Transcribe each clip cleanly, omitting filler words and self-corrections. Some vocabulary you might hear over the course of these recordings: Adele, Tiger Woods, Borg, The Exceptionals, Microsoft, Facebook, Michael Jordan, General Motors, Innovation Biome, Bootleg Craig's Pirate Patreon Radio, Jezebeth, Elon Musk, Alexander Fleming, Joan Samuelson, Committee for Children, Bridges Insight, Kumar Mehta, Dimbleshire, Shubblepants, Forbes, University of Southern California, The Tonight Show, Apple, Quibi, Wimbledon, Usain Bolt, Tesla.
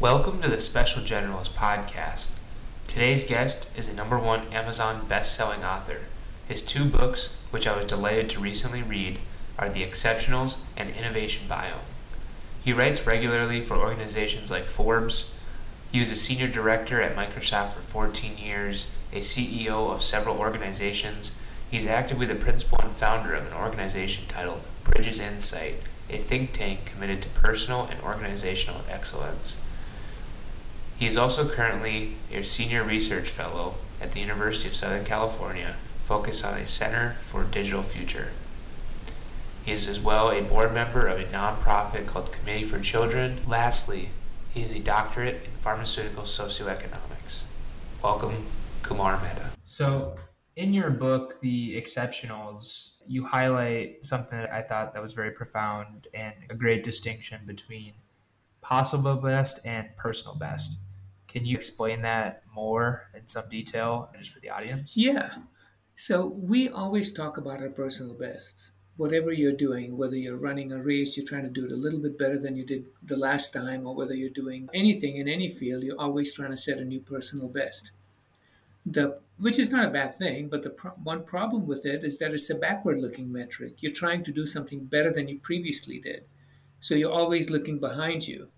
Welcome to the Special Generalist Podcast. Today's guest is a #1 Amazon best-selling author. His two books, which I was delighted to recently read, are The Exceptionals and Innovation Biome. He writes regularly for organizations like Forbes. He was a senior director at Microsoft for 14 years, a CEO of several organizations. He's actively the principal and founder of an organization titled Bridges Insight, a think tank committed to personal and organizational excellence. He is also currently a senior research fellow at the University of Southern California, focused on a Center for Digital Future. He is as well a board member of a nonprofit called Committee for Children. Lastly, he is a doctorate in pharmaceutical socioeconomics. Welcome, Kumar Mehta. So, in your book, The Exceptionals, you highlight something that I thought that was very profound and a great distinction between possible best and personal best. Can you explain that more in some detail just for the audience? Yeah. So we always talk about our personal bests. Whatever you're doing, whether you're running a race, you're trying to do it a little bit better than you did the last time, or whether you're doing anything in any field, you're always trying to set a new personal best. Which is not a bad thing, but the one problem with it is that it's a backward-looking metric. You're trying to do something better than you previously did. So you're always looking behind you.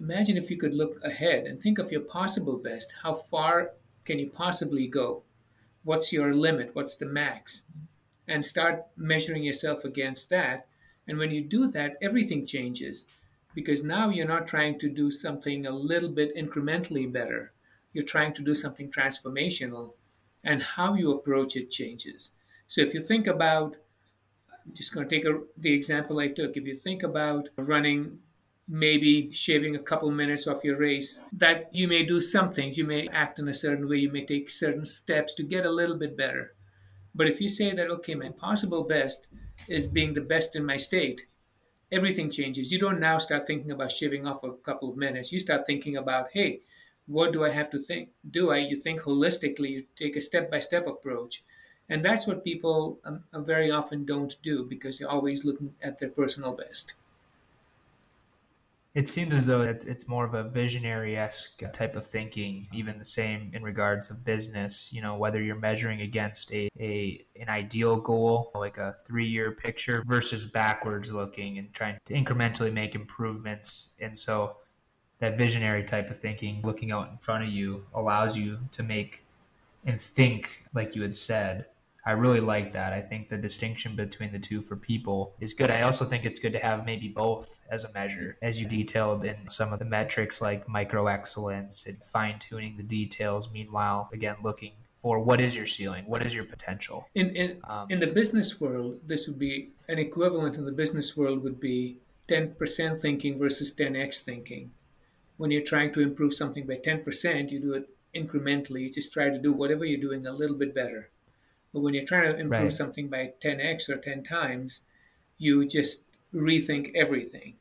Imagine if you could look ahead and think of your possible best. How far can you possibly go? What's your limit? What's the max? And start measuring yourself against that. And when you do that, everything changes, because now you're not trying to do something a little bit incrementally better. You're trying to do something transformational, and how you approach it changes. So if you think about, I'm just going to take the example I took. If you think about running, maybe shaving a couple minutes off your race, that you may do some things. You may act in a certain way. You may take certain steps to get a little bit better. But if you say that, okay, my possible best is being the best in my state, everything changes. You don't now start thinking about shaving off a couple of minutes. You start thinking about, hey, what do I have to think? You think holistically. You take a step-by-step approach. And that's what people very often don't do, because they're always looking at their personal best. It seems as though it's more of a visionary-esque type of thinking, even the same in regards of business, whether you're measuring against an ideal goal, like a 3-year picture, versus backwards looking and trying to incrementally make improvements. And so that visionary type of thinking, looking out in front of you, allows you to make and think, like you had said. I really like that. I think the distinction between the two for people is good. I also think it's good to have maybe both as a measure, as you detailed in some of the metrics like micro excellence and fine-tuning the details. Meanwhile, again, looking for what is your ceiling? What is your potential? In the business world, this would be an equivalent in the business world would be 10% thinking versus 10x thinking. When you're trying to improve something by 10%, you do it incrementally. You just try to do whatever you're doing a little bit better. But when you're trying to improve something by 10x or 10 times, you just rethink everything.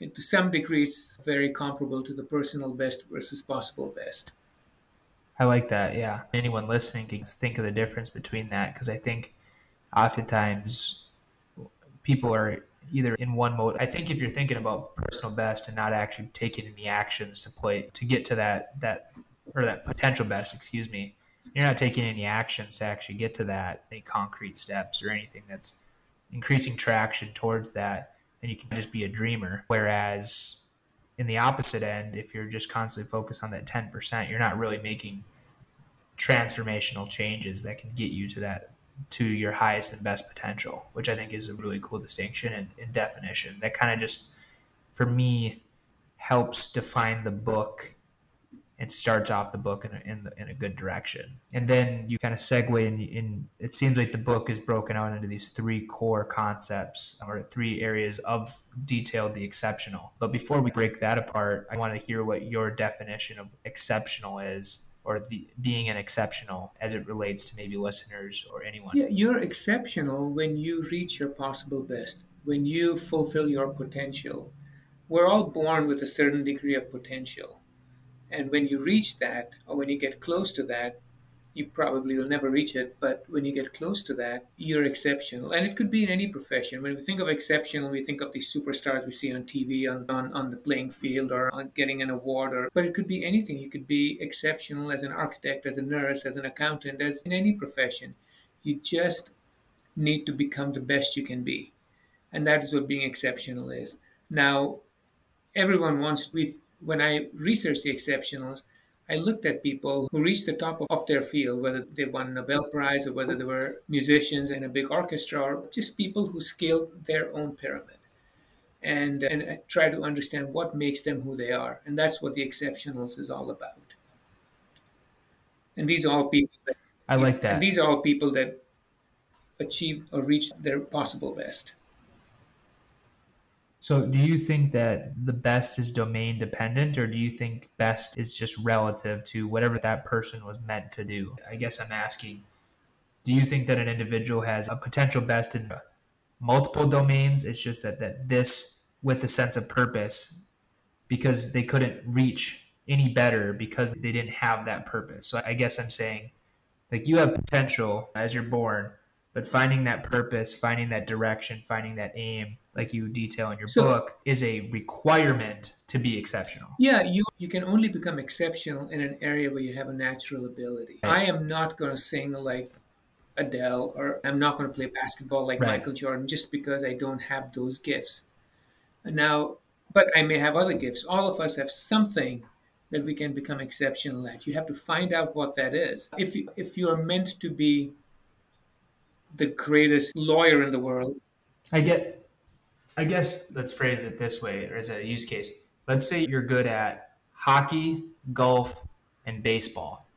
And to some degree, it's very comparable to the personal best versus possible best. I like that, yeah. Anyone listening can think of the difference between that, because I think oftentimes people are either in one mode. I think if you're thinking about personal best and not actually taking any actions to get to that potential best, you're not taking any actions to actually get to that, any concrete steps or anything that's increasing traction towards that, then you can just be a dreamer. Whereas in the opposite end, if you're just constantly focused on that 10%, you're not really making transformational changes that can get you to your highest and best potential, which I think is a really cool distinction and definition. That kind of just, for me, helps define the book and starts off the book in a good direction. And then you kind of segue in, it seems like the book is broken out into these 3 core concepts or 3 areas of detailed the exceptional. But before we break that apart, I want to hear what your definition of exceptional is, or being an exceptional as it relates to maybe listeners or anyone. Yeah, you're exceptional when you reach your possible best, when you fulfill your potential. We're all born with a certain degree of potential. And when you reach that, or when you get close to that, you probably will never reach it. But when you get close to that, you're exceptional. And it could be in any profession. When we think of exceptional, we think of these superstars we see on TV, on the playing field, or on getting an award. But it could be anything. You could be exceptional as an architect, as a nurse, as an accountant, as in any profession. You just need to become the best you can be. And that is what being exceptional is. Now, everyone wants, when I researched the exceptionals, I looked at people who reached the top of their field, whether they won a Nobel Prize or whether they were musicians in a big orchestra, or just people who scaled their own pyramid. And I try to understand what makes them who they are. And that's what the exceptionals is all about. And these are all people that I like that. And these are all people that achieve or reach their possible best. So do you think that the best is domain dependent, or do you think best is just relative to whatever that person was meant to do? I guess I'm asking, do you think that an individual has a potential best in multiple domains? It's just that this with a sense of purpose, because they couldn't reach any better because they didn't have that purpose. So I guess I'm saying, like, you have potential as you're born, but finding that purpose, finding that direction, finding that aim, like you detail in your book, is a requirement to be exceptional. Yeah, you can only become exceptional in an area where you have a natural ability. Right. I am not going to sing like Adele, or I'm not going to play basketball like Michael Jordan, just because I don't have those gifts. Now, but I may have other gifts. All of us have something that we can become exceptional at. You have to find out what that is. If you are meant to be the greatest lawyer in the world, I guess let's phrase it this way, or as a use case. Let's say you're good at hockey, golf, and baseball,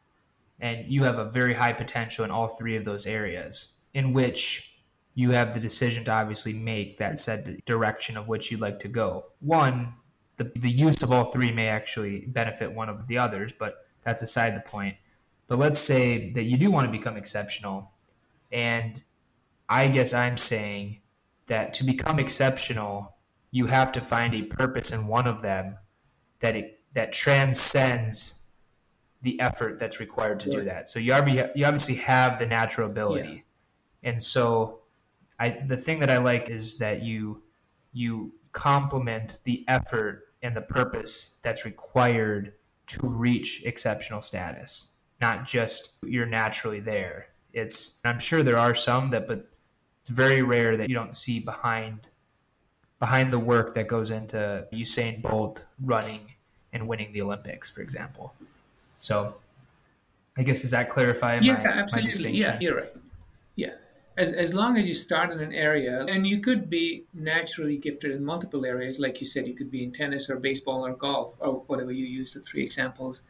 and you have a very high potential in all three of those areas, in which you have the decision to obviously make that said direction of which you'd like to go. One, the use of all three may actually benefit one of the others, but that's aside the point. But let's say that you do want to become exceptional, and I guess I'm saying that to become exceptional, you have to find a purpose in one of them that transcends the effort that's required to do that. So you obviously have the natural ability. Yeah. And so the thing that I like is that you complement the effort and the purpose that's required to reach exceptional status, not just you're naturally there. I'm sure there are some that, but it's very rare that you don't see behind the work that goes into Usain Bolt running and winning the Olympics, for example. So I guess, does that clarify my distinction? Yeah, you're right. Yeah. As long as you start in an area, and you could be naturally gifted in multiple areas, like you said, you could be in tennis or baseball or golf or whatever you use, the three examples.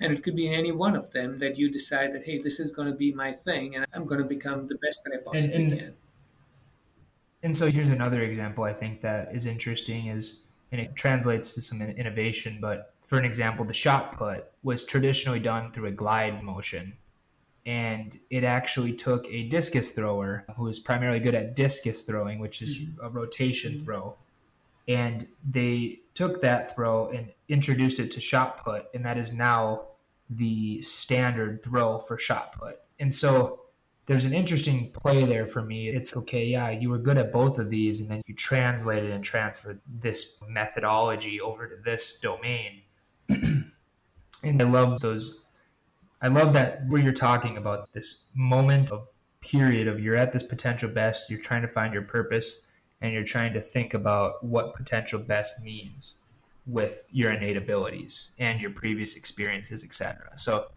And it could be in any one of them that you decide that, hey, this is going to be my thing, and I'm going to become the best that I possibly can. And so here's another example I think that is interesting, and it translates to some innovation, but for an example, the shot put was traditionally done through a glide motion. And it actually took a discus thrower who was primarily good at discus throwing, which is a rotation throw. And they took that throw and introduced it to shot put, and that is now the standard throw for shot put. And so there's an interesting play there for me. It's okay, yeah, you were good at both of these, and then you translated and transferred this methodology over to this domain. And I love that where you're talking about this moment of period of you're at this potential best, you're trying to find your purpose, and you're trying to think about what potential best means with your innate abilities and your previous experiences, etc. So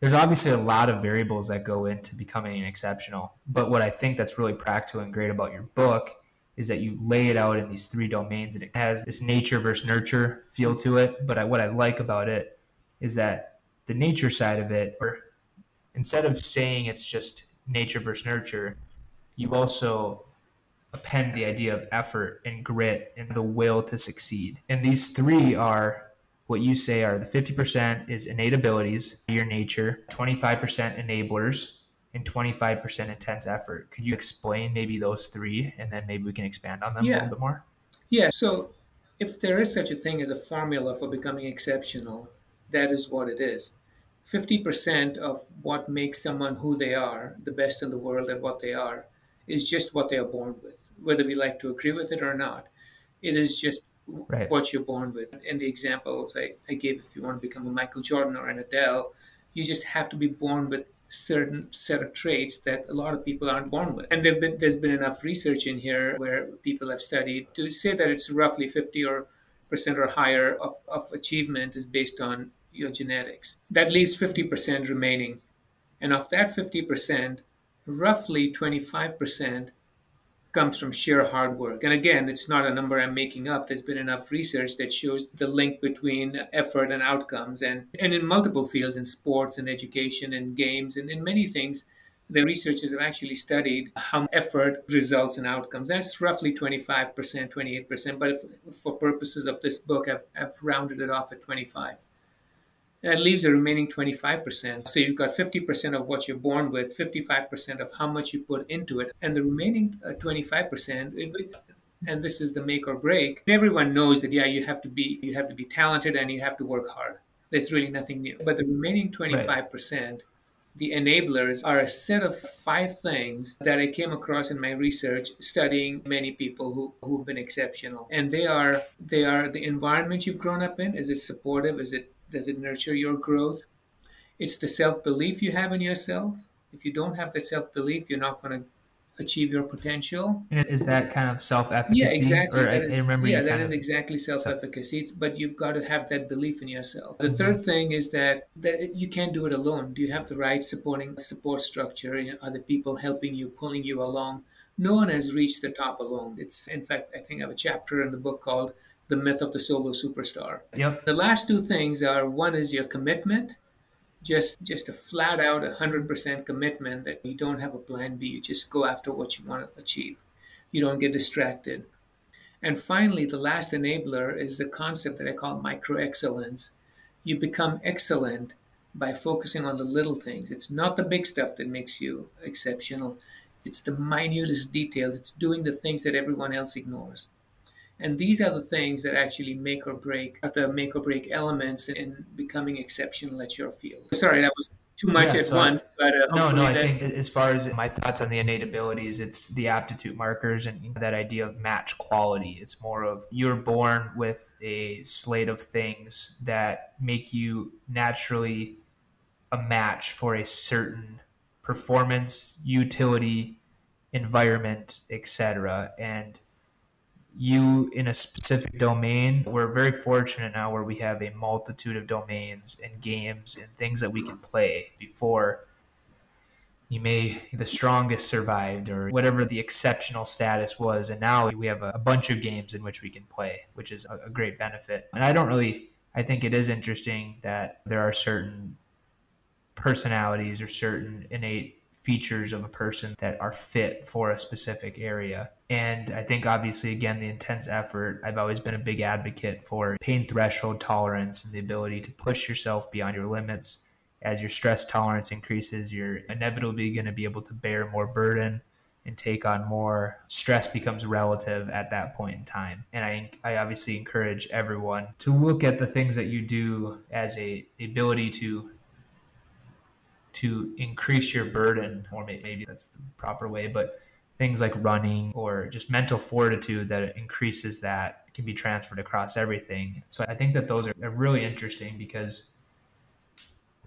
there's obviously a lot of variables that go into becoming an exceptional. But what I think that's really practical and great about your book is that you lay it out in these three domains, and it has this nature versus nurture feel to it. But what I like about it is that the nature side of it, or instead of saying it's just nature versus nurture, you also append the idea of effort and grit and the will to succeed. And these three are what you say are the 50% is innate abilities, your nature, 25% enablers, and 25% intense effort. Could you explain maybe those three, and then maybe we can expand on them a little bit more? Yeah. So if there is such a thing as a formula for becoming exceptional, that is what it is. 50% of what makes someone who they are, the best in the world at what they are, is just what they are born with, whether we like to agree with it or not. It is just what you're born with. And the examples I gave, if you want to become a Michael Jordan or an Adele, you just have to be born with certain set of traits that a lot of people aren't born with. And there's been enough research in here where people have studied to say that it's roughly 50% or higher of achievement is based on your genetics. That leaves 50% remaining. And of that 50%, roughly 25% comes from sheer hard work. And again, it's not a number I'm making up. There's been enough research that shows the link between effort and outcomes. And in multiple fields, in sports and education and games and in many things, the researchers have actually studied how effort results in outcomes. That's roughly 25%, 28%. But for purposes of this book, I've rounded it off at 25. That leaves the remaining 25%. So you've got 50% of what you're born with, 55% of how much you put into it, and the remaining 25%, and this is the make or break. Everyone knows that, you have to be talented and you have to work hard. There's really nothing new. But the remaining 25%, the enablers, are a set of 5 things that I came across in my research studying many people who've been exceptional. And they are the environment you've grown up in. Is it supportive? Does it nurture your growth? It's the self-belief you have in yourself. If you don't have that self-belief, you're not going to achieve your potential. And is that kind of self-efficacy? Yeah, exactly. That is exactly self-efficacy. But you've got to have that belief in yourself. The third thing is that you can't do it alone. Do you have the right support structure? Are the people helping you, pulling you along? No one has reached the top alone. In fact, I think I have a chapter in the book called The Myth of the Solo Superstar. Yep. The last two things are, one is your commitment, just a flat out 100% commitment that you don't have a plan B, you just go after what you want to achieve. You don't get distracted. And finally, the last enabler is the concept that I call micro-excellence. You become excellent by focusing on the little things. It's not the big stuff that makes you exceptional. It's the minutest details. It's doing the things that everyone else ignores. And these are the things that actually make or break elements in becoming exceptional at your field. Sorry, that was too much once. But I think as far as my thoughts on the innate abilities, it's the aptitude markers and that idea of match quality. It's more of you're born with a slate of things that make you naturally a match for a certain performance, utility, environment, etc. And you in a specific domain, we're very fortunate now where we have a multitude of domains and games and things that we can play. Before, the strongest survived or whatever the exceptional status was. And now we have a bunch of games in which we can play, which is a great benefit. And I think it is interesting that there are certain personalities or certain innate features of a person that are fit for a specific area. And I think obviously, again, the intense effort, I've always been a big advocate for pain threshold tolerance and the ability to push yourself beyond your limits. As your stress tolerance increases, you're inevitably going to be able to bear more burden and take on more. Stress becomes relative at that point in time. And I obviously encourage everyone to look at the things that you do as a ability to increase your burden, or maybe that's the proper way, but things like running or just mental fortitude that increases that can be transferred across everything. So I think that those are really interesting because,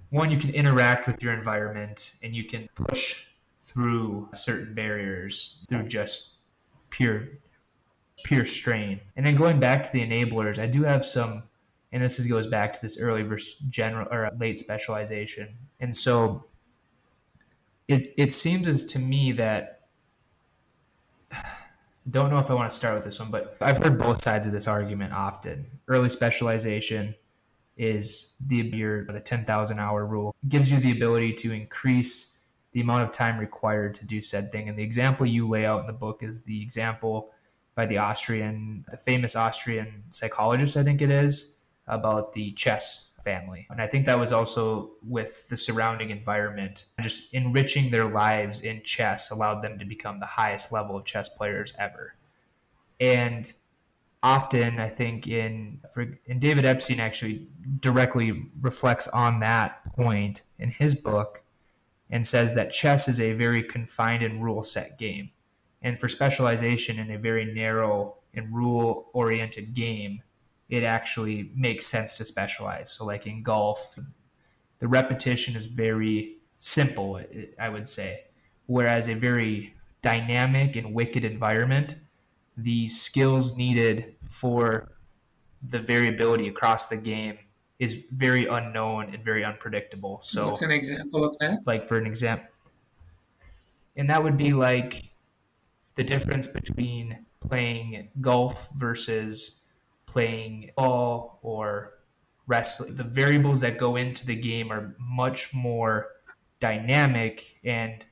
one, you can interact with your environment and you can push through certain barriers through just pure strain. And then going back to the enablers, I do have some. And this goes back to this early versus general or late specialization. And so it seems as to me that, don't know if I want to start with this one, but I've heard both sides of this argument often. Early specialization is the 10,000 hour rule. It gives you the ability to increase the amount of time required to do said thing. And the example you lay out in the book is the example by the famous Austrian psychologist, I think it is, about the chess family. And I think that was also with the surrounding environment. Just enriching their lives in chess allowed them to become the highest level of chess players ever. And often, I think in David Epstein actually directly reflects on that point in his book and says that chess is a very confined and rule set game. And for specialization in a very narrow and rule oriented game, it actually makes sense to specialize. So like in golf, the repetition is very simple, I would say. Whereas a very dynamic and wicked environment, the skills needed for the variability across the game is very unknown and very unpredictable. So what's an example of that? Like for an example, and that would be like the difference between playing golf versus playing ball or wrestling. The variables that go into the game are much more dynamic, and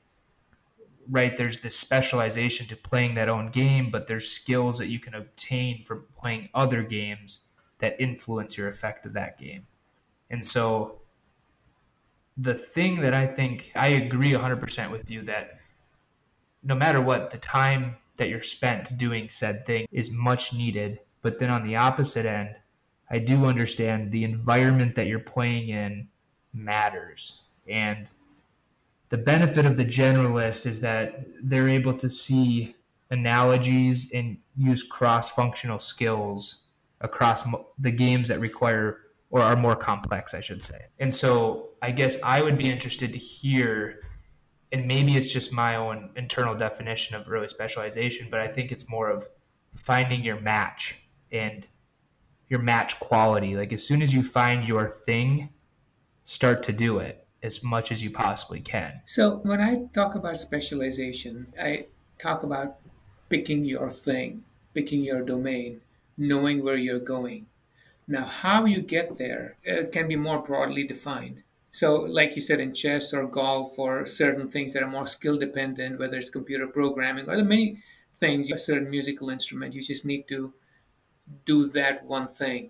right, there's this specialization to playing that own game, but there's skills that you can obtain from playing other games that influence your effect of that game. And so the thing that I think, I agree 100% with you that no matter what, the time that you're spent doing said thing is much needed. But then on the opposite end, I do understand the environment that you're playing in matters. And the benefit of the generalist is that they're able to see analogies and use cross-functional skills across the games that require or are more complex, I should say. And so I guess I would be interested to hear, and maybe it's just my own internal definition of early specialization, but I think it's more of finding your match and your match quality. Like as soon as you find your thing, start to do it as much as you possibly can. So when I talk about specialization, I talk about picking your thing, picking your domain, knowing where you're going. Now, how you get there can be more broadly defined. So like you said, in chess or golf or certain things that are more skill dependent, whether it's computer programming or the many things, a certain musical instrument, you just need to do that one thing.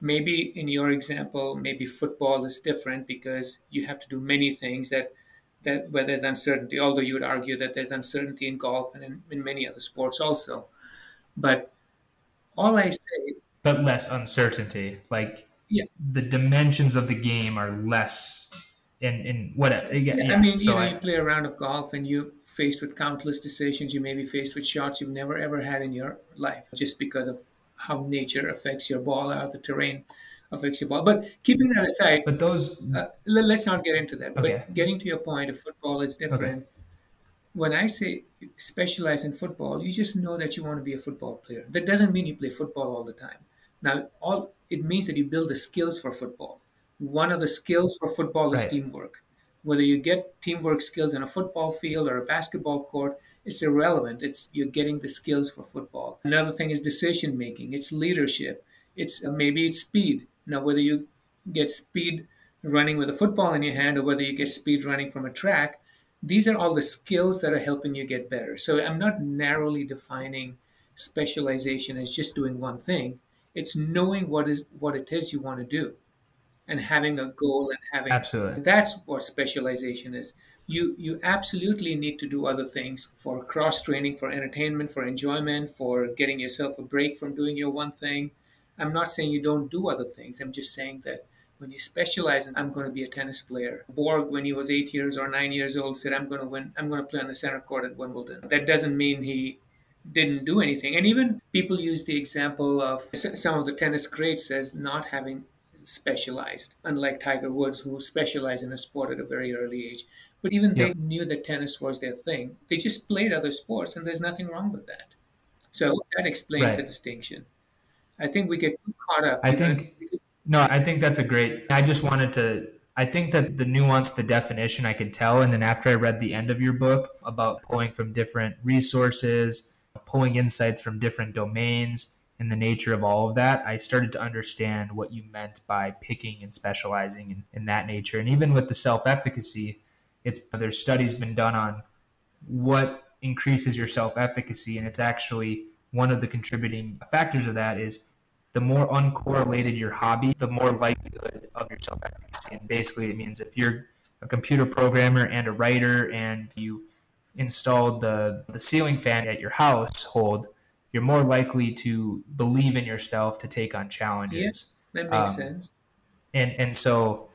Maybe in your example, maybe football is different because you have to do many things that where there's uncertainty, although you would argue that there's uncertainty in golf and in many other sports also. But all I say... But less uncertainty. Like yeah. The dimensions of the game are less in whatever. Yeah. I mean, so you play a round of golf and you're faced with countless decisions. You may be faced with shots you've never, ever had in your life just because of how nature affects your ball, how the terrain affects your ball. But keeping that aside, but those let's not get into that. Okay. But getting to your point, if football is different, okay. When I say specialize in football, you just know that you want to be a football player. That doesn't mean you play football all the time. Now, all it means that you build the skills for football. One of the skills for football is teamwork. Whether you get teamwork skills on a football field or a basketball court, it's irrelevant. It's you're getting the skills for football. Another thing is decision making. It's leadership. It's speed. Now, whether you get speed running with a football in your hand or whether you get speed running from a track, these are all the skills that are helping you get better. So I'm not narrowly defining specialization as just doing one thing. It's knowing what it is you want to do, and having a goal and having absolutely. That's what specialization is. You absolutely need to do other things for cross-training, for entertainment, for enjoyment, for getting yourself a break from doing your one thing. I'm not saying you don't do other things. I'm just saying that when you specialize in, I'm going to be a tennis player. Borg, when he was 8 years or 9 years old, said, I'm going to win. I'm going to play on the center court at Wimbledon. That doesn't mean he didn't do anything. And even people use the example of some of the tennis greats as not having specialized, unlike Tiger Woods, who specialized in a sport at a very early age. But even they knew that tennis was their thing. They just played other sports, and there's nothing wrong with that. So that explains the distinction. I think we get too caught up. I think that's a great, I think that the nuance, the definition I could tell. And then after I read the end of your book about pulling from different resources, pulling insights from different domains and the nature of all of that, I started to understand what you meant by picking and specializing in that nature. And even with the self-efficacy, there's studies been done on what increases your self-efficacy, and it's actually one of the contributing factors of that is the more uncorrelated your hobby, the more likelihood of your self-efficacy. And basically it means if you're a computer programmer and a writer and you installed the ceiling fan at your household, you're more likely to believe in yourself to take on challenges. Yeah, that makes sense. And so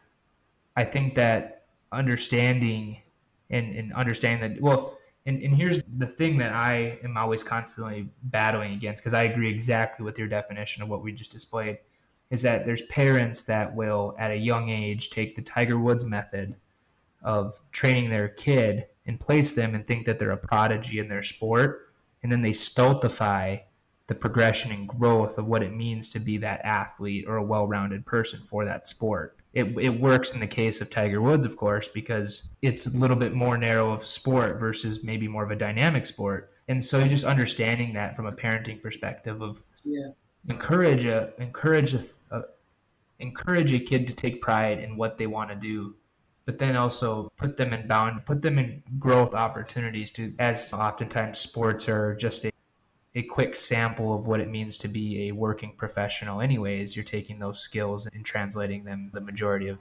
I think that understanding and understanding that, well, and here's the thing that I am always constantly battling against, because I agree exactly with your definition of what we just displayed, is that there's parents that will, at a young age, take the Tiger Woods method of training their kid and place them and think that they're a prodigy in their sport. And then they stultify the progression and growth of what it means to be that athlete or a well-rounded person for that sport. It works in the case of Tiger Woods, of course, because it's a little bit more narrow of sport versus maybe more of a dynamic sport. And so just understanding that from a parenting perspective of encourage a kid to take pride in what they want to do, but then also put them in growth opportunities to, as oftentimes sports are just a quick sample of what it means to be a working professional. Anyways, you're taking those skills and translating them. The majority of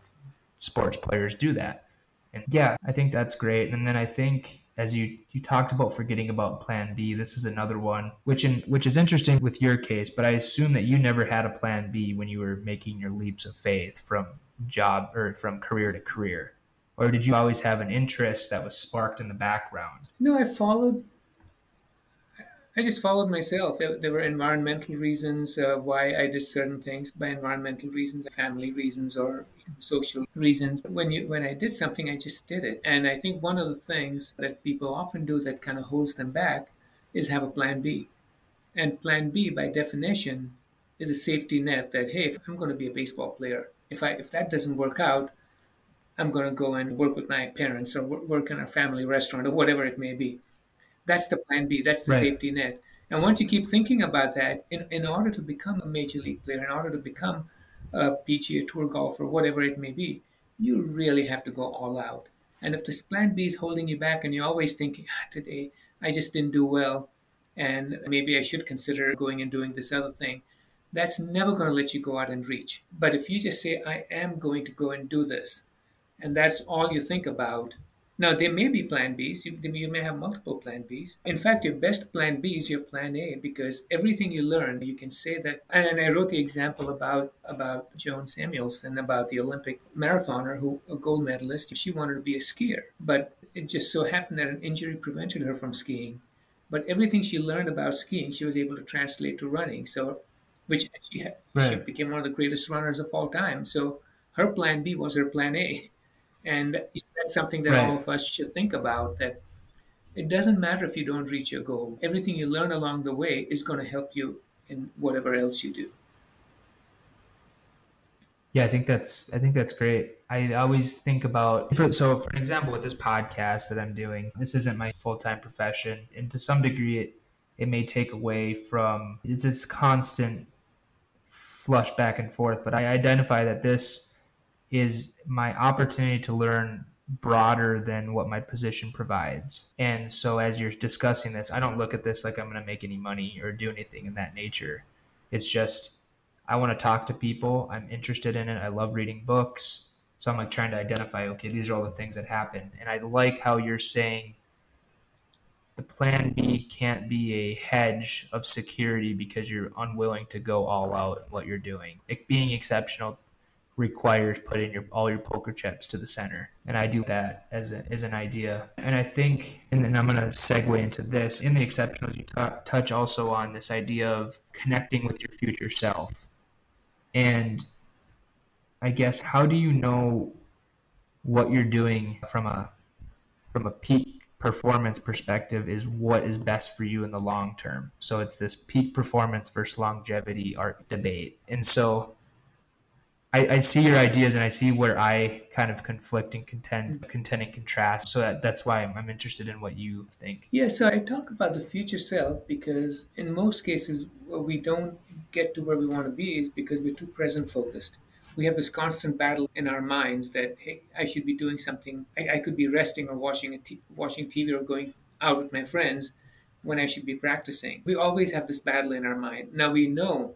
sports players do that. And yeah, I think that's great. And then I think, as you talked about forgetting about plan B, this is another one, which is interesting with your case, but I assume that you never had a plan B when you were making your leaps of faith from job or from career to career. Or did you always have an interest that was sparked in the background? No, I just followed myself. There were environmental reasons why I did certain things. By environmental reasons, family reasons, or social reasons. When I did something, I just did it. And I think one of the things that people often do that kind of holds them back is have a plan B. And plan B, by definition, is a safety net that, hey, if I'm going to be a baseball player, if that doesn't work out, I'm going to go and work with my parents or work in a family restaurant or whatever it may be. That's the plan B. That's the safety net. And once you keep thinking about that, in order to become a major league player, in order to become a PGA Tour golfer, whatever it may be, you really have to go all out. And if this plan B is holding you back and you're always thinking, today I just didn't do well, and maybe I should consider going and doing this other thing, that's never going to let you go out and reach. But if you just say, I am going to go and do this, and that's all you think about. Now, there may be plan Bs. You may have multiple plan Bs. In fact, your best plan B is your plan A, because everything you learn, you can say that. And I wrote the example about Joan Samuelson, about the Olympic marathoner, a gold medalist. She wanted to be a skier, but it just so happened that an injury prevented her from skiing. But everything she learned about skiing, she was able to translate to running, which she became one of the greatest runners of all time. So her plan B was her plan A. And that's something that all of us should think about, that it doesn't matter if you don't reach your goal. Everything you learn along the way is going to help you in whatever else you do. Yeah, I think that's great. I always think about, for an example, with this podcast that I'm doing, this isn't my full-time profession. And to some degree, it may take away from, it's this constant flush back and forth. But I identify that this is my opportunity to learn broader than what my position provides. And so as you're discussing this, I don't look at this like I'm going to make any money or do anything in that nature. It's just, I want to talk to people. I'm interested in it. I love reading books. So I'm like trying to identify, okay, these are all the things that happen. And I like how you're saying the plan B can't be a hedge of security because you're unwilling to go all out in what you're doing. It being exceptional requires putting all your poker chips to the center. And I do that as an idea. And I think, and then I'm going to segue into this, in The Exceptionals, you touch also on this idea of connecting with your future self. And I guess, how do you know what you're doing from a peak performance perspective is what is best for you in the long term? So it's this peak performance versus longevity art debate. And so I see your ideas and I see where I kind of conflict and contend and contrast. So that's why I'm interested in what you think. Yeah, so I talk about the future self because in most cases, we don't get to where we want to be is because we're too present focused. We have this constant battle in our minds that, hey, I should be doing something. I could be resting or watching TV or going out with my friends when I should be practicing. We always have this battle in our mind. Now we know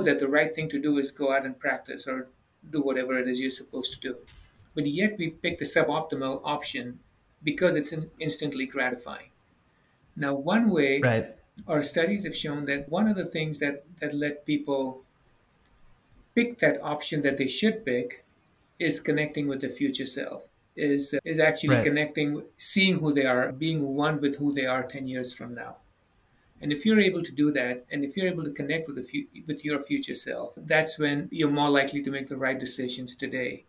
that the right thing to do is go out and practice or do whatever it is you're supposed to do. But yet we pick the suboptimal option because it's instantly gratifying. Now, one way, our studies have shown that one of the things that let people pick that option that they should pick is connecting with the future self, is actually connecting, seeing who they are, being one with who they are 10 years from now. And if you're able to do that, and if you're able to connect with with your future self, that's when you're more likely to make the right decisions today.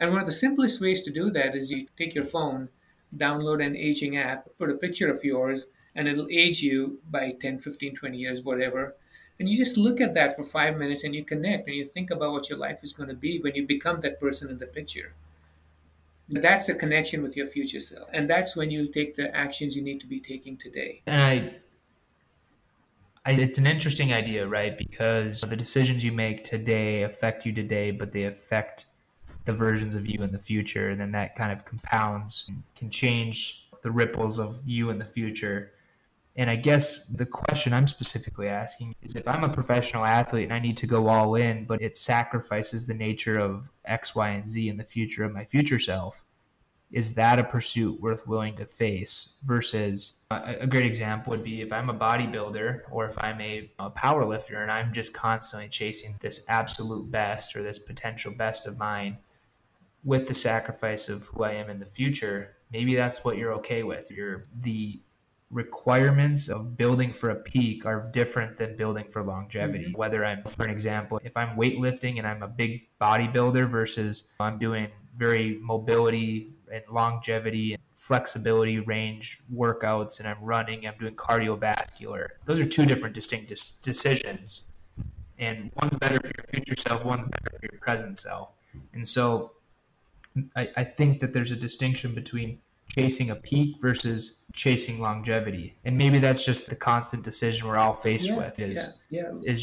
And one of the simplest ways to do that is you take your phone, download an aging app, put a picture of yours, and it'll age you by 10, 15, 20 years, whatever. And you just look at that for 5 minutes and you connect and you think about what your life is going to be when you become that person in the picture. That's a connection with your future self. And that's when you'll take the actions you need to be taking today. And it's an interesting idea, right? Because the decisions you make today affect you today, but they affect the versions of you in the future. And then that kind of compounds and can change the ripples of you in the future. And I guess the question I'm specifically asking is, if I'm a professional athlete and I need to go all in, but it sacrifices the nature of X, Y, and Z in the future of my future self, is that a pursuit worth willing to face? Versus a great example would be if I'm a bodybuilder or if I'm a power lifter and I'm just constantly chasing this absolute best or this potential best of mine with the sacrifice of who I am in the future. Maybe that's what you're okay with. The requirements of building for a peak are different than building for longevity. Mm-hmm. Whether I'm, for an example, if I'm weightlifting and I'm a big bodybuilder versus I'm doing very mobility and longevity and flexibility range workouts and I'm running, I'm doing cardiovascular. Those are two different distinct decisions. And one's better for your future self, one's better for your present self. And so I think that there's a distinction between chasing a peak versus chasing longevity. And maybe that's just the constant decision we're all faced with is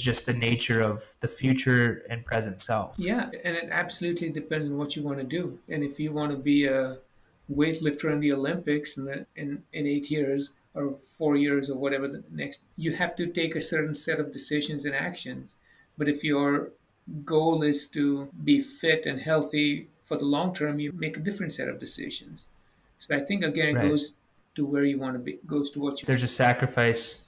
just the nature of the future and present self. Yeah, and it absolutely depends on what you want to do. And if you want to be a weightlifter in the Olympics in 8 years or 4 years or whatever the next, you have to take a certain set of decisions and actions. But if your goal is to be fit and healthy for the long term, you make a different set of decisions. So I think, again, it goes to where you want to be, goes to what you want. There's a sacrifice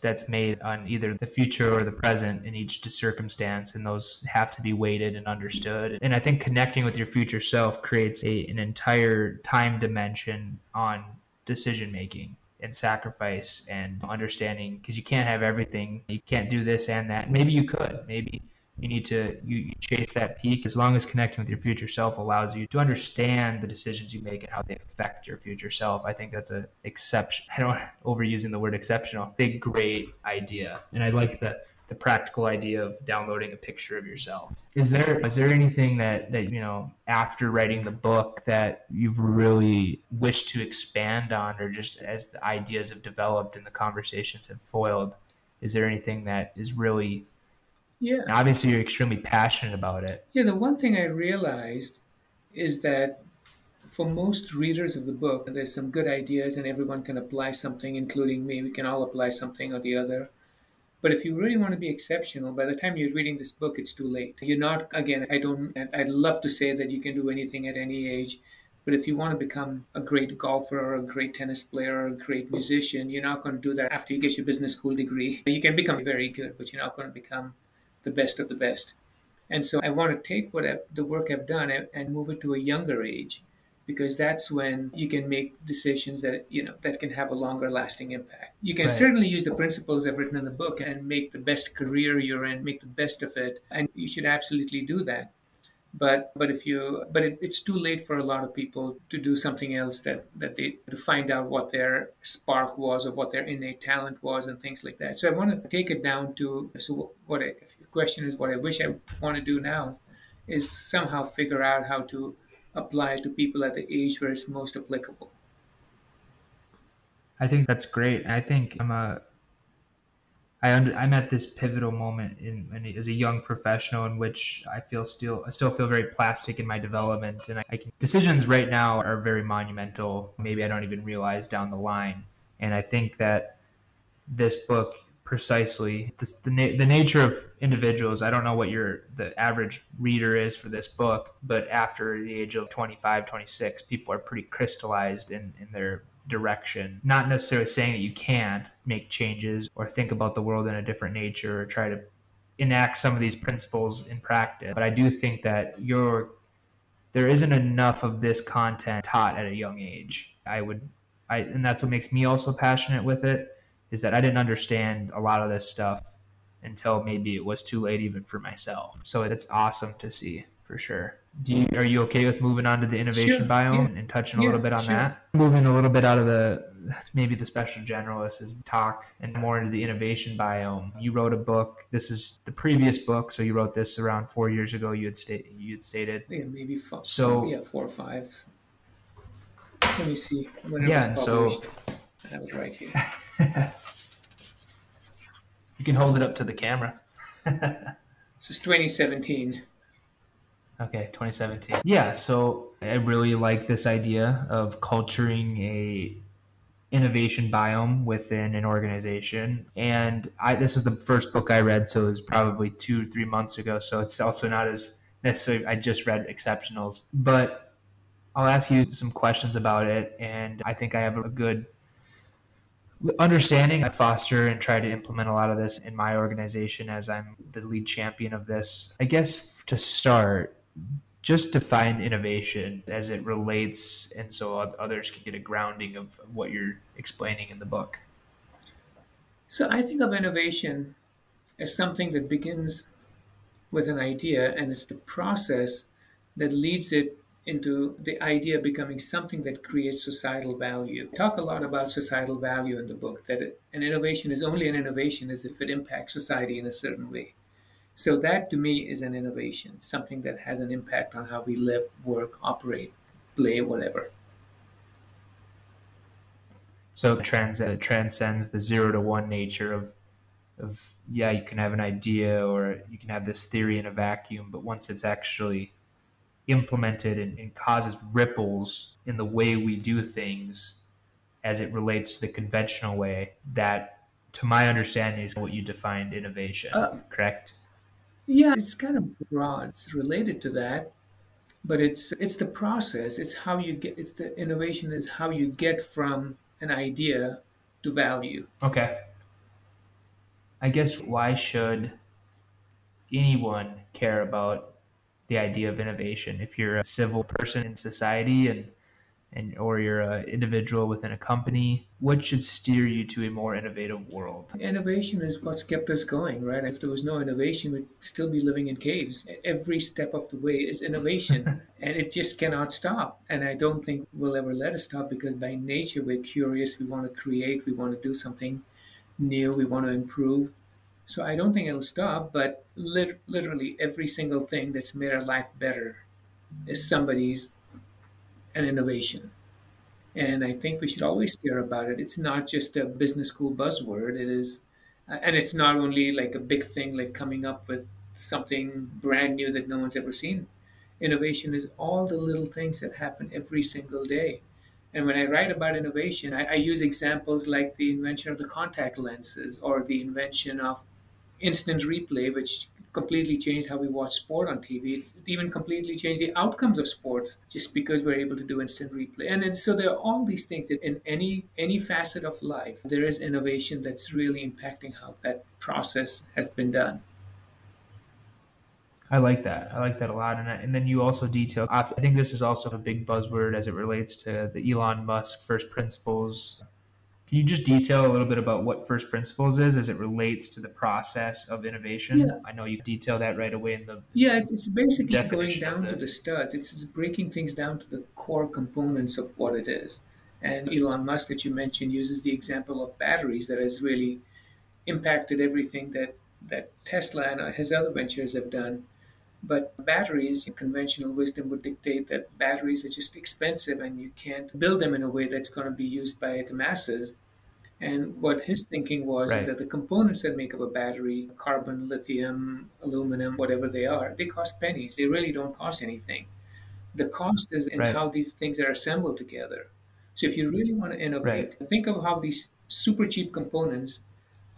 that's made on either the future or the present in each circumstance, and those have to be weighted and understood. And I think connecting with your future self creates an entire time dimension on decision-making and sacrifice and understanding, because you can't have everything. You can't do this and that. Maybe you could. Maybe you need to you chase that peak, as long as connecting with your future self allows you to understand the decisions you make and how they affect your future self. I think that's an exception. I don't overusing the word exceptional. Big, great idea. And I like the practical idea of downloading a picture of yourself. Is there anything that you know, after writing the book, that you've really wished to expand on, or just as the ideas have developed and the conversations have foiled, is there anything that is really... Yeah. And obviously, you're extremely passionate about it. Yeah, the one thing I realized is that for most readers of the book, there's some good ideas and everyone can apply something, including me. We can all apply something or the other. But if you really want to be exceptional, by the time you're reading this book, it's too late. You're not, again, I'd love to say that you can do anything at any age. But if you want to become a great golfer or a great tennis player or a great musician, you're not going to do that after you get your business school degree. You can become very good, but you're not going to become the best of the best. And so I want to take the work I've done and move it to a younger age, because that's when you can make decisions that, you know, that can have a longer lasting impact. You can certainly use the principles I've written in the book and make the best career you're in, make the best of it. And you should absolutely do that. But it's too late for a lot of people to do something else to find out what their spark was or what their innate talent was and things like that. So I want to take it down to, if your question is what I wish I want to do now, is somehow figure out how to apply to people at the age where it's most applicable. I think that's great. I think I'm at this pivotal moment as a young professional in which I still feel very plastic in my development, and decisions right now are very monumental. Maybe I don't even realize down the line. And I think that this book precisely, the nature of individuals, I don't know what the average reader is for this book, but after the age of 25, 26, people are pretty crystallized in their direction. Not necessarily saying that you can't make changes or think about the world in a different nature or try to enact some of these principles in practice. But I do think that there isn't enough of this content taught at a young age. And that's what makes me also passionate with it, is that I didn't understand a lot of this stuff until maybe it was too late even for myself. So it's awesome to see, for sure. Are you okay with moving on to the innovation biome and touching a little bit on that? Moving a little bit out of the special generalist is talk and more into the innovation biome. You wrote a book. This is the previous book. So you wrote this around 4 years ago. You had stated. Yeah, maybe four. So yeah, 4 or 5. Let me see. It was published. So I was right here. You can hold it up to the camera. This is 2017. Okay, 2017. Yeah, so I really like this idea of culturing a innovation biome within an organization. And this is the first book I read, so it was probably 2 or 3 months ago. So it's also not as necessarily, I just read Exceptionals. But I'll ask you some questions about it. And I think I have a good understanding. I foster and try to implement a lot of this in my organization as I'm the lead champion of this. I guess to start, just define innovation as it relates, and so others can get a grounding of what you're explaining in the book. So I think of innovation as something that begins with an idea, and it's the process that leads it into the idea becoming something that creates societal value. We talk a lot about societal value in the book, that an innovation is only an innovation as if it impacts society in a certain way. So that, to me, is an innovation, something that has an impact on how we live, work, operate, play, whatever. So it transcends the 0 to 1 nature of you can have an idea or you can have this theory in a vacuum, but once it's actually implemented and causes ripples in the way we do things as it relates to the conventional way, that, to my understanding, is what you defined innovation, correct? Yeah, it's kind of broad. It's related to that, but it's the process. Innovation is how you get from an idea to value. Okay. I guess why should anyone care about the idea of innovation? If you're a civil person in society and or you're an individual within a company, what should steer you to a more innovative world? Innovation is what's kept us going, right? If there was no innovation, we'd still be living in caves. Every step of the way is innovation, and it just cannot stop. And I don't think we'll ever let it stop, because by nature, we're curious. We want to create. We want to do something new. We want to improve. So I don't think it'll stop, but literally every single thing that's made our life better is somebody's an innovation. And I think we should always care about it. It's not just a business school buzzword. It is, and it's not only like a big thing, like coming up with something brand new that no one's ever seen. Innovation is all the little things that happen every single day. And when I write about innovation, I use examples like the invention of the contact lenses or the invention of instant replay, which completely changed how we watch sport on TV. It even completely changed the outcomes of sports just because we're able to do instant replay. And so there are all these things that in any facet of life, there is innovation that's really impacting how that process has been done. I like that. I like that a lot. And then you also detail, I think this is also a big buzzword as it relates to the Elon Musk first principles. Can you just detail a little bit about what first principles is as it relates to the process of innovation? Yeah. I know you detail that right away in the it's basically going down to the studs. It's breaking things down to the core components of what it is. And Elon Musk, that you mentioned, uses the example of batteries that has really impacted everything that Tesla and his other ventures have done. But batteries, conventional wisdom would dictate that batteries are just expensive and you can't build them in a way that's going to be used by the masses. And what his thinking was is that the components that make up a battery, carbon, lithium, aluminum, whatever they are, they cost pennies. They really don't cost anything. The cost is in how these things are assembled together. So if you really want to innovate, think of how these super cheap components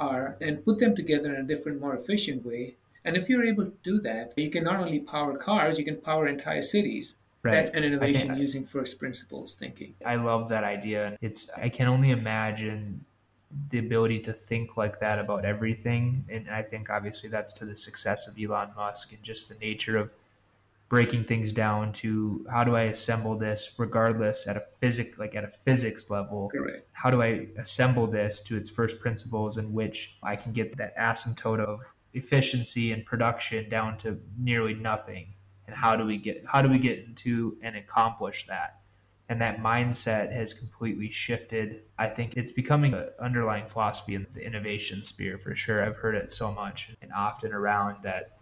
are and put them together in a different, more efficient way. And if you're able to do that, you can not only power cars, you can power entire cities. Right. That's an innovation using first principles thinking. I love that idea. I can only imagine the ability to think like that about everything. And I think obviously that's to the success of Elon Musk and just the nature of breaking things down to how do I assemble this regardless at a physics level. Correct. How do I assemble this to its first principles in which I can get that asymptote of efficiency and production down to nearly nothing? And how do we get into and accomplish that? And that mindset has completely shifted. I think it's becoming an underlying philosophy in the innovation sphere for sure. I've heard it so much and often around that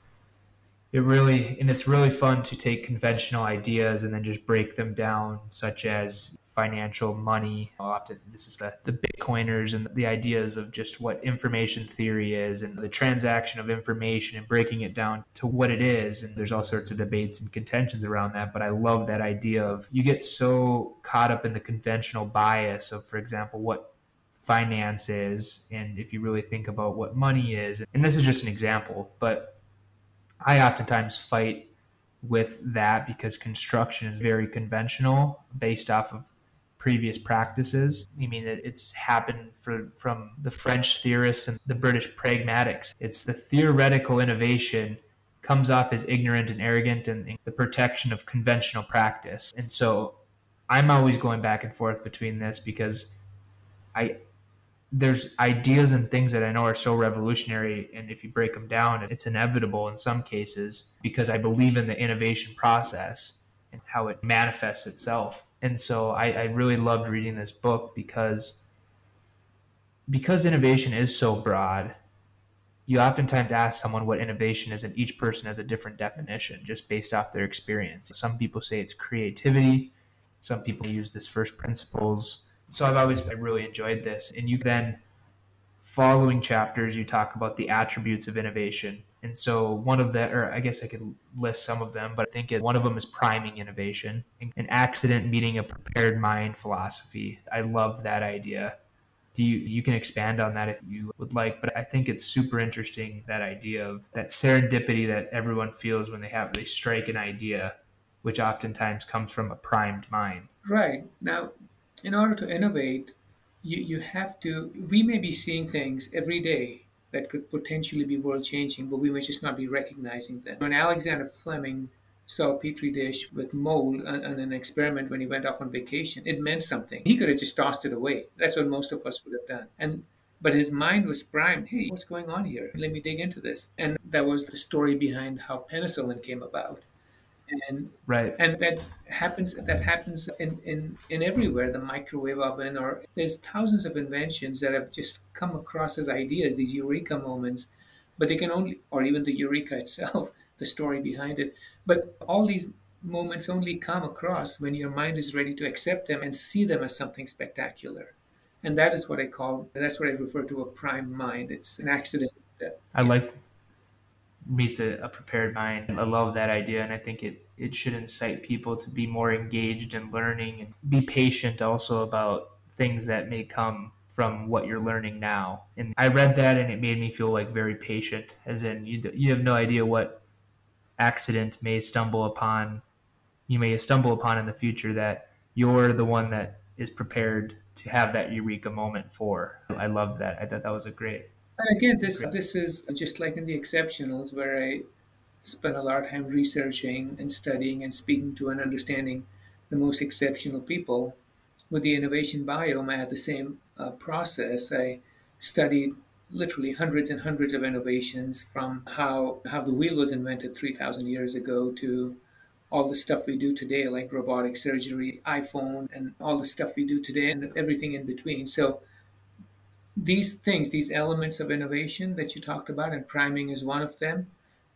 it's really fun to take conventional ideas and then just break them down, such as financial, money. Often this is the Bitcoiners and the ideas of just what information theory is and the transaction of information and breaking it down to what it is. And there's all sorts of debates and contentions around that. But I love that idea of you get so caught up in the conventional bias of, for example, what finance is. And if you really think about what money is, and this is just an example, but I oftentimes fight with that because construction is very conventional based off of previous practices. I mean, it's happened from the French theorists and the British pragmatics. It's the theoretical innovation comes off as ignorant and arrogant and the protection of conventional practice. And so I'm always going back and forth between this because there's ideas and things that I know are so revolutionary. And if you break them down, it's inevitable in some cases because I believe in the innovation process and how it manifests itself. And so I really loved reading this book because innovation is so broad. You oftentimes ask someone what innovation is, and each person has a different definition just based off their experience. Some people say it's creativity. Some people use this first principles. So I really enjoyed this. And you then, following chapters, you talk about the attributes of innovation. And so one of the, or I guess I could list some of them, but I think one of them is priming innovation, an accident meeting a prepared mind philosophy. I love that idea. You can expand on that if you would like, but I think it's super interesting, that idea of that serendipity that everyone feels when they strike an idea, which oftentimes comes from a primed mind. Right. Now, in order to innovate, you have to, we may be seeing things every day that could potentially be world-changing, but we may just not be recognizing them. When Alexander Fleming saw a Petri dish with mold on an experiment when he went off on vacation, it meant something. He could have just tossed it away. That's what most of us would have done. But his mind was primed. Hey, what's going on here? Let me dig into this. And that was the story behind how penicillin came about. And that happens in everywhere, the microwave oven, or there's thousands of inventions that have just come across as ideas, these eureka moments, but they can only, or even the eureka itself, the story behind it. But all these moments only come across when your mind is ready to accept them and see them as something spectacular. And that is what I call, that's what I refer to a prime mind. It's an accident. Meets a prepared mind. I love that idea, and I think it should incite people to be more engaged in learning and be patient also about things that may come from what you're learning now. And I read that, and it made me feel like very patient, as in you have no idea what accident you may stumble upon in the future that you're the one that is prepared to have that eureka moment for. I love that. I thought that was a great. And again, this is just like in The Exceptionals, where I spent a lot of time researching and studying and speaking to and understanding the most exceptional people. With the Innovation Biome, I had the same process. I studied literally hundreds and hundreds of innovations, from how the wheel was invented 3,000 years ago to all the stuff we do today, like robotic surgery, iPhone, and all the stuff we do today and everything in between. So these things, these elements of innovation that you talked about, and priming is one of them,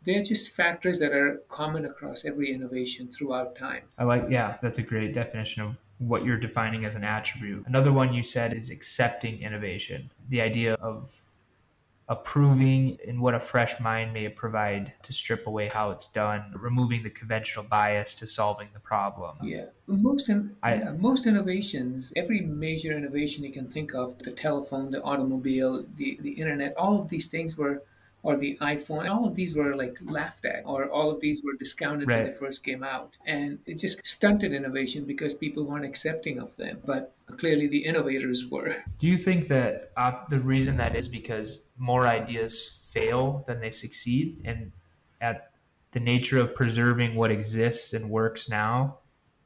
they're just factors that are common across every innovation throughout time. That's a great definition of what you're defining as an attribute. Another one you said is accepting innovation, the idea of approving and what a fresh mind may provide to strip away how it's done, removing the conventional bias to solving the problem. Yeah, most innovations, every major innovation you can think of, the telephone, the automobile, the internet, all of these things were or the iPhone. All of these were like laughed at, or all of these were discounted when they first came out. And it just stunted innovation because people weren't accepting of them. But clearly the innovators were. Do you think that the reason that is because more ideas fail than they succeed? And at the nature of preserving what exists and works now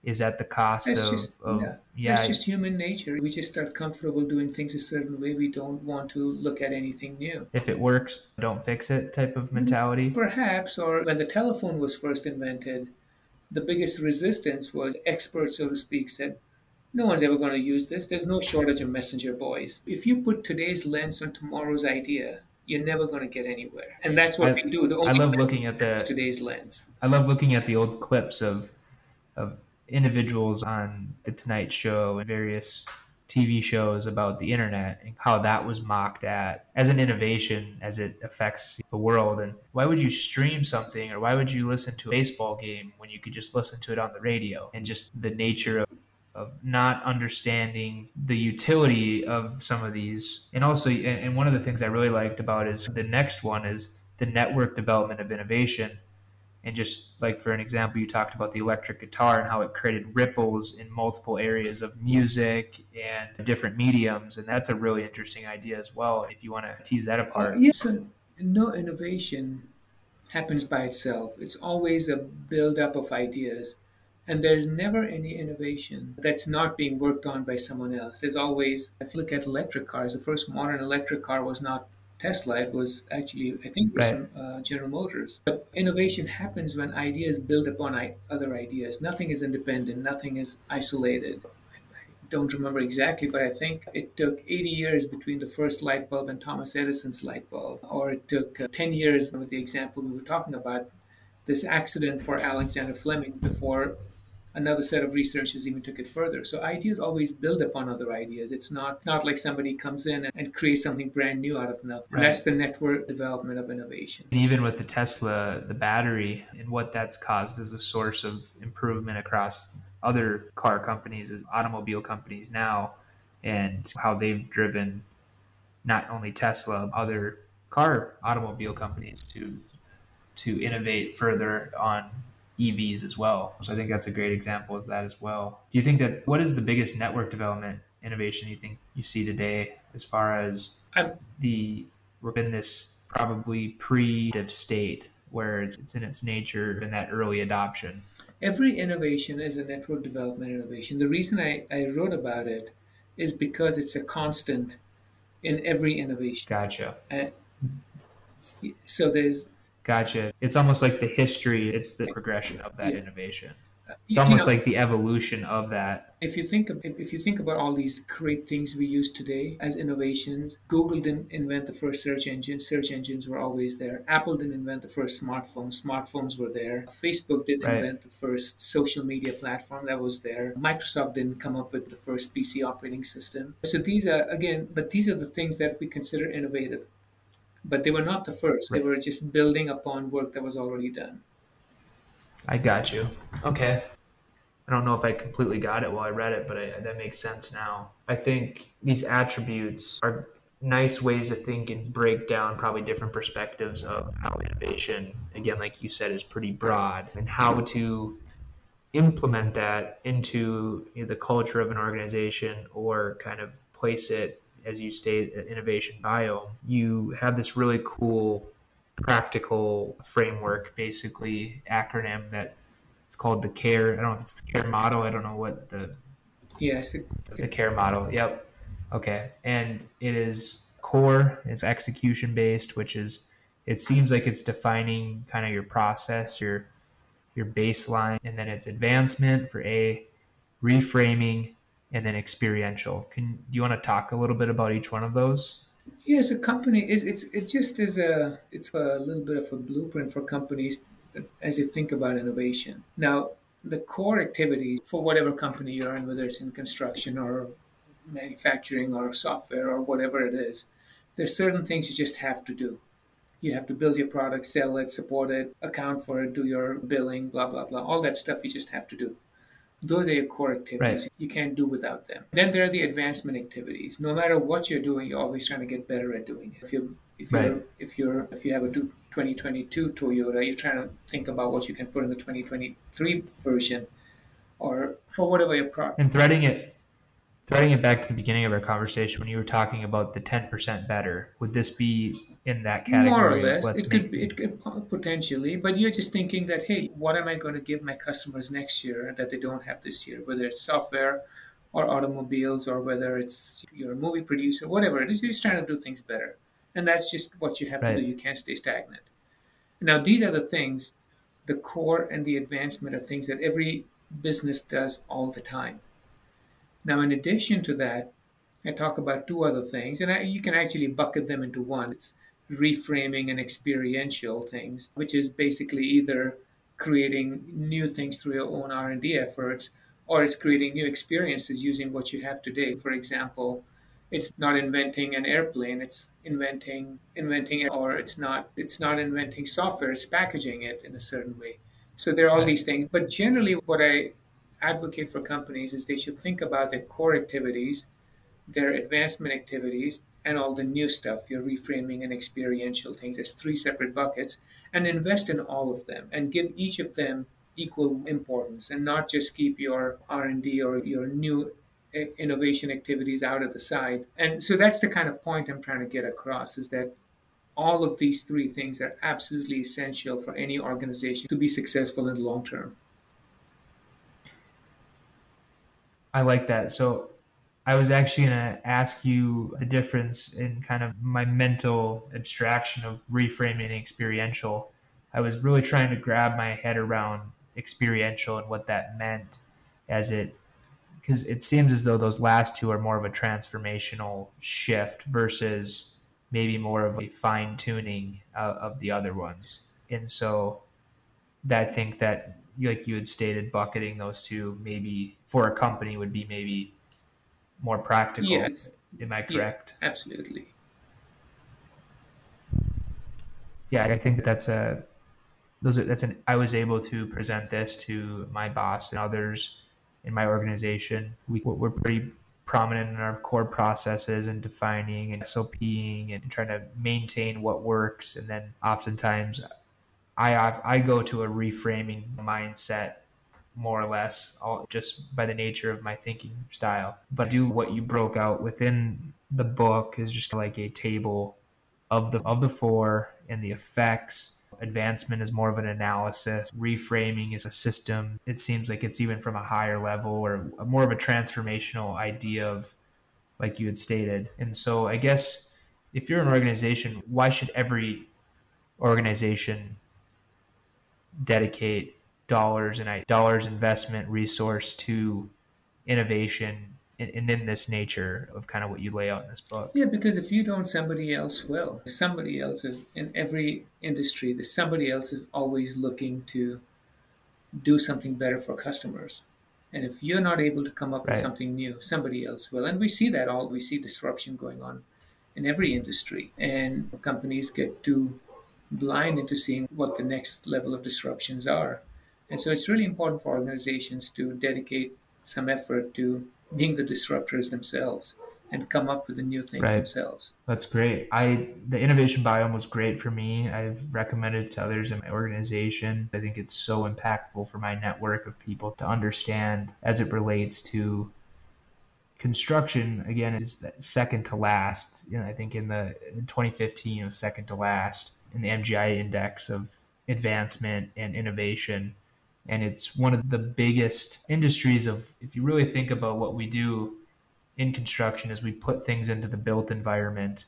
is at the cost It's just human nature. We just are comfortable doing things a certain way. We don't want to look at anything new. If it works, don't fix it type of mentality. Perhaps, or when the telephone was first invented, the biggest resistance was experts, so to speak, said, no one's ever going to use this. There's no shortage of messenger boys. If you put today's lens on tomorrow's idea, you're never going to get anywhere. And that's what we do. Today's lens. I love looking at the old clips of individuals on The Tonight Show and various TV shows about the internet and how that was mocked at as an innovation as it affects the world. And why would you stream something, or why would you listen to a baseball game when you could just listen to it on the radio? And just the nature of not understanding the utility of some of these. And also, and one of the things I really liked about is the next one is the network development of innovation. And just like for an example, you talked about the electric guitar and how it created ripples in multiple areas of music and different mediums. And that's a really interesting idea as well, if you want to tease that apart. So no innovation happens by itself. It's always a buildup of ideas. And there's never any innovation that's not being worked on by someone else. There's always, if you look at electric cars, the first modern electric car was not Tesla, it was actually, I think, from General Motors. But innovation happens when ideas build upon other ideas. Nothing is independent. Nothing is isolated. I don't remember exactly, but I think it took 80 years between the first light bulb and Thomas Edison's light bulb. Or it took 10 years with the example we were talking about, this accident for Alexander Fleming, before another set of researchers even took it further. So ideas always build upon other ideas. It's not like somebody comes in and creates something brand new out of nothing. Right. That's the network development of innovation. And even with the Tesla, the battery, and what that's caused is a source of improvement across other car companies, automobile companies now, and how they've driven not only Tesla, other car automobile companies to innovate further on EVs as well. So I think that's a great example of that as well. Do you think that what is the biggest network development innovation you think you see today, as far as we're in this probably pre-native state where it's in its nature and that early adoption? Every innovation is a network development innovation. The reason I wrote about it is because it's a constant in every innovation. Gotcha. Gotcha. It's almost like the history, it's the progression of that innovation. It's almost like the evolution of that. If you think about all these great things we use today as innovations, Google didn't invent the first search engine. Search engines were always there. Apple didn't invent the first smartphone. Smartphones were there. Facebook didn't invent the first social media platform. That was there. Microsoft didn't come up with the first PC operating system. So these are the things that we consider innovative. But they were not the first. They were just building upon work that was already done. I got you. Okay. I don't know if I completely got it while I read it, but that makes sense now. I think these attributes are nice ways to think and break down probably different perspectives of how innovation, again, like you said, is pretty broad, and how to implement that into the culture of an organization, or kind of place it, as you state, Innovation Biome. You have this really cool practical framework, basically acronym that it's called the CARE. I don't know if it's the CARE model. I don't know what the... Yes. The CARE model. Yep. Okay. And it is core. It's execution based, which is, it seems like it's defining kind of your process, your baseline. And then it's advancement for A, reframing, and then experiential. Do you want to talk a little bit about each one of those? Yes, a company is a little bit of a blueprint for companies as you think about innovation. Now, the core activities for whatever company you're in, whether it's in construction or manufacturing or software or whatever it is, there's certain things you just have to do. You have to build your product, sell it, support it, account for it, do your billing, blah, blah, blah. All that stuff you just have to do. Those are your core activities. Right. You can't do without them. Then there are the advancement activities. No matter what you're doing, you're always trying to get better at doing it. If you're If you have a 2022 Toyota, you're trying to think about what you can put in the 2023 version, or for whatever your product. And threading it back to the beginning of our conversation when you were talking about the 10% better, would this be in that category? More or less, it could potentially, but you're just thinking that, hey, what am I going to give my customers next year that they don't have this year? Whether it's software or automobiles, or whether it's you're a movie producer, whatever it is, you're just trying to do things better. And that's just what you have to do. You can't stay stagnant. Now, these are the things, the core and the advancement of things that every business does all the time. Now, in addition to that, I talk about two other things, and you can actually bucket them into one. It's reframing and experiential things, which is basically either creating new things through your own R&D efforts, or it's creating new experiences using what you have today. For example, it's not inventing an airplane, it's inventing, or it's not inventing software, it's packaging it in a certain way. So there are all these things. But generally what I advocate for companies is they should think about their core activities, their advancement activities, and all the new stuff, your reframing and experiential things, as three separate buckets, and invest in all of them and give each of them equal importance, and not just keep your R&D or your new innovation activities out of the side. And so that's the kind of point I'm trying to get across, is that all of these three things are absolutely essential for any organization to be successful in the long term. I like that. So I was actually going to ask you the difference in kind of my mental abstraction of reframing and experiential. I was really trying to grab my head around experiential and what that meant because it seems as though those last two are more of a transformational shift versus maybe more of a fine tuning of the other ones. And so I think that, like you had stated, bucketing those two maybe for a company would be maybe more practical. Yes. Am I correct? Yeah, absolutely. Yeah, I think I was able to present this to my boss and others in my organization. We're pretty prominent in our core processes and defining and SOPing and trying to maintain what works. And then oftentimes I go to a reframing mindset, more or less, just by the nature of my thinking style. But do what you broke out within the book is just like a table of the four and the effects. Advancement is more of an analysis. Reframing is a system. It seems like it's even from a higher level or more of a transformational idea of, like you had stated. And so I guess if you're an organization, why should every organization dedicate dollars investment resource to innovation and in this nature of kind of what you lay out in this book? Yeah, because if you don't, somebody else will. Somebody else is in every industry. Somebody else is always looking to do something better for customers. And if you're not able to come up with something new, somebody else will. And we see that all. We see disruption going on in every industry. And companies get too blind into seeing what the next level of disruptions are. And so it's really important for organizations to dedicate some effort to being the disruptors themselves and come up with the new things themselves. That's great. The Innovation Biome was great for me. I've recommended it to others in my organization. I think it's so impactful for my network of people to understand as it relates to construction. Again, is that second to last. You know, I think in 2015, it was second to last in the MGI index of advancement and innovation. And it's one of the biggest industries if you really think about what we do in construction, is we put things into the built environment,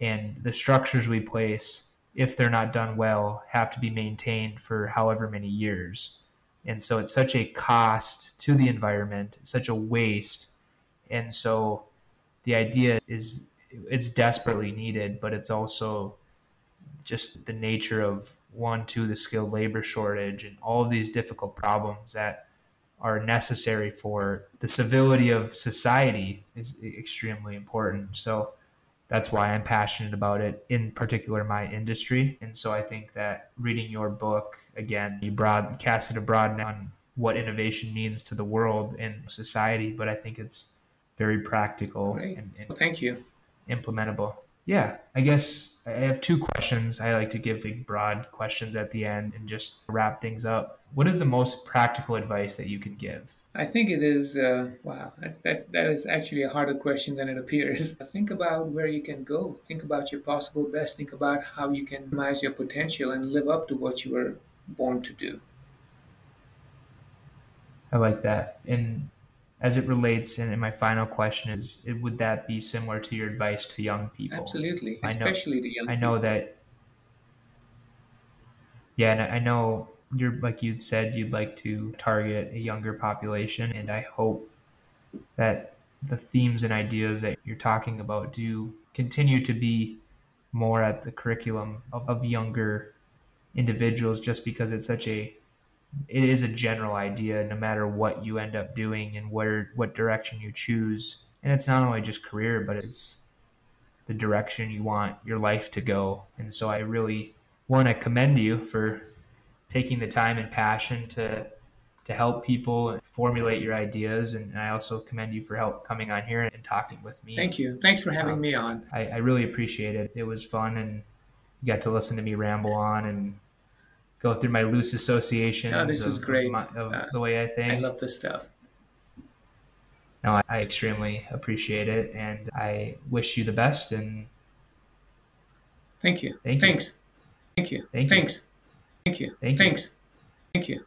and the structures we place, if they're not done well, have to be maintained for however many years. And so it's such a cost to the environment, such a waste. And so the idea is it's desperately needed, but it's also just the nature of the skilled labor shortage and all of these difficult problems that are necessary for the civility of society is extremely important. So that's why I'm passionate about it, in particular my industry. And so I think that reading your book, again, you cast it abroad on what innovation means to the world and society, but I think it's very practical and implementable. Yeah, I guess I have two questions. I like to give big, broad questions at the end and just wrap things up. What is the most practical advice that you can give? I think it is, wow, that is actually a harder question than it appears. Think about where you can go. Think about your possible best. Think about how you can maximize your potential and live up to what you were born to do. I like that. And as it relates, and my final question is, would that be similar to your advice to young people? Absolutely, especially to young people. I know that, yeah, and I know you're, like you'd said, you'd like to target a younger population, and I hope that the themes and ideas that you're talking about do continue to be more at the curriculum of younger individuals, just because it's such a, it is a general idea, no matter what you end up doing and where, what direction you choose. And it's not only just career, but it's the direction you want your life to go. And so I really want to commend you for taking the time and passion to help people formulate your ideas. And I also commend you for coming on here and talking with me. Thank you. Thanks for having me on. I really appreciate it. It was fun, and you got to listen to me ramble on and go through my loose associations. Oh, this is great. Of the way I think. I love this stuff. No, I extremely appreciate it, and I wish you the best. And thank you. Thank you. Thanks. Thank you. Thank you. Thanks. Thank you. Thank you. Thanks. Thank you.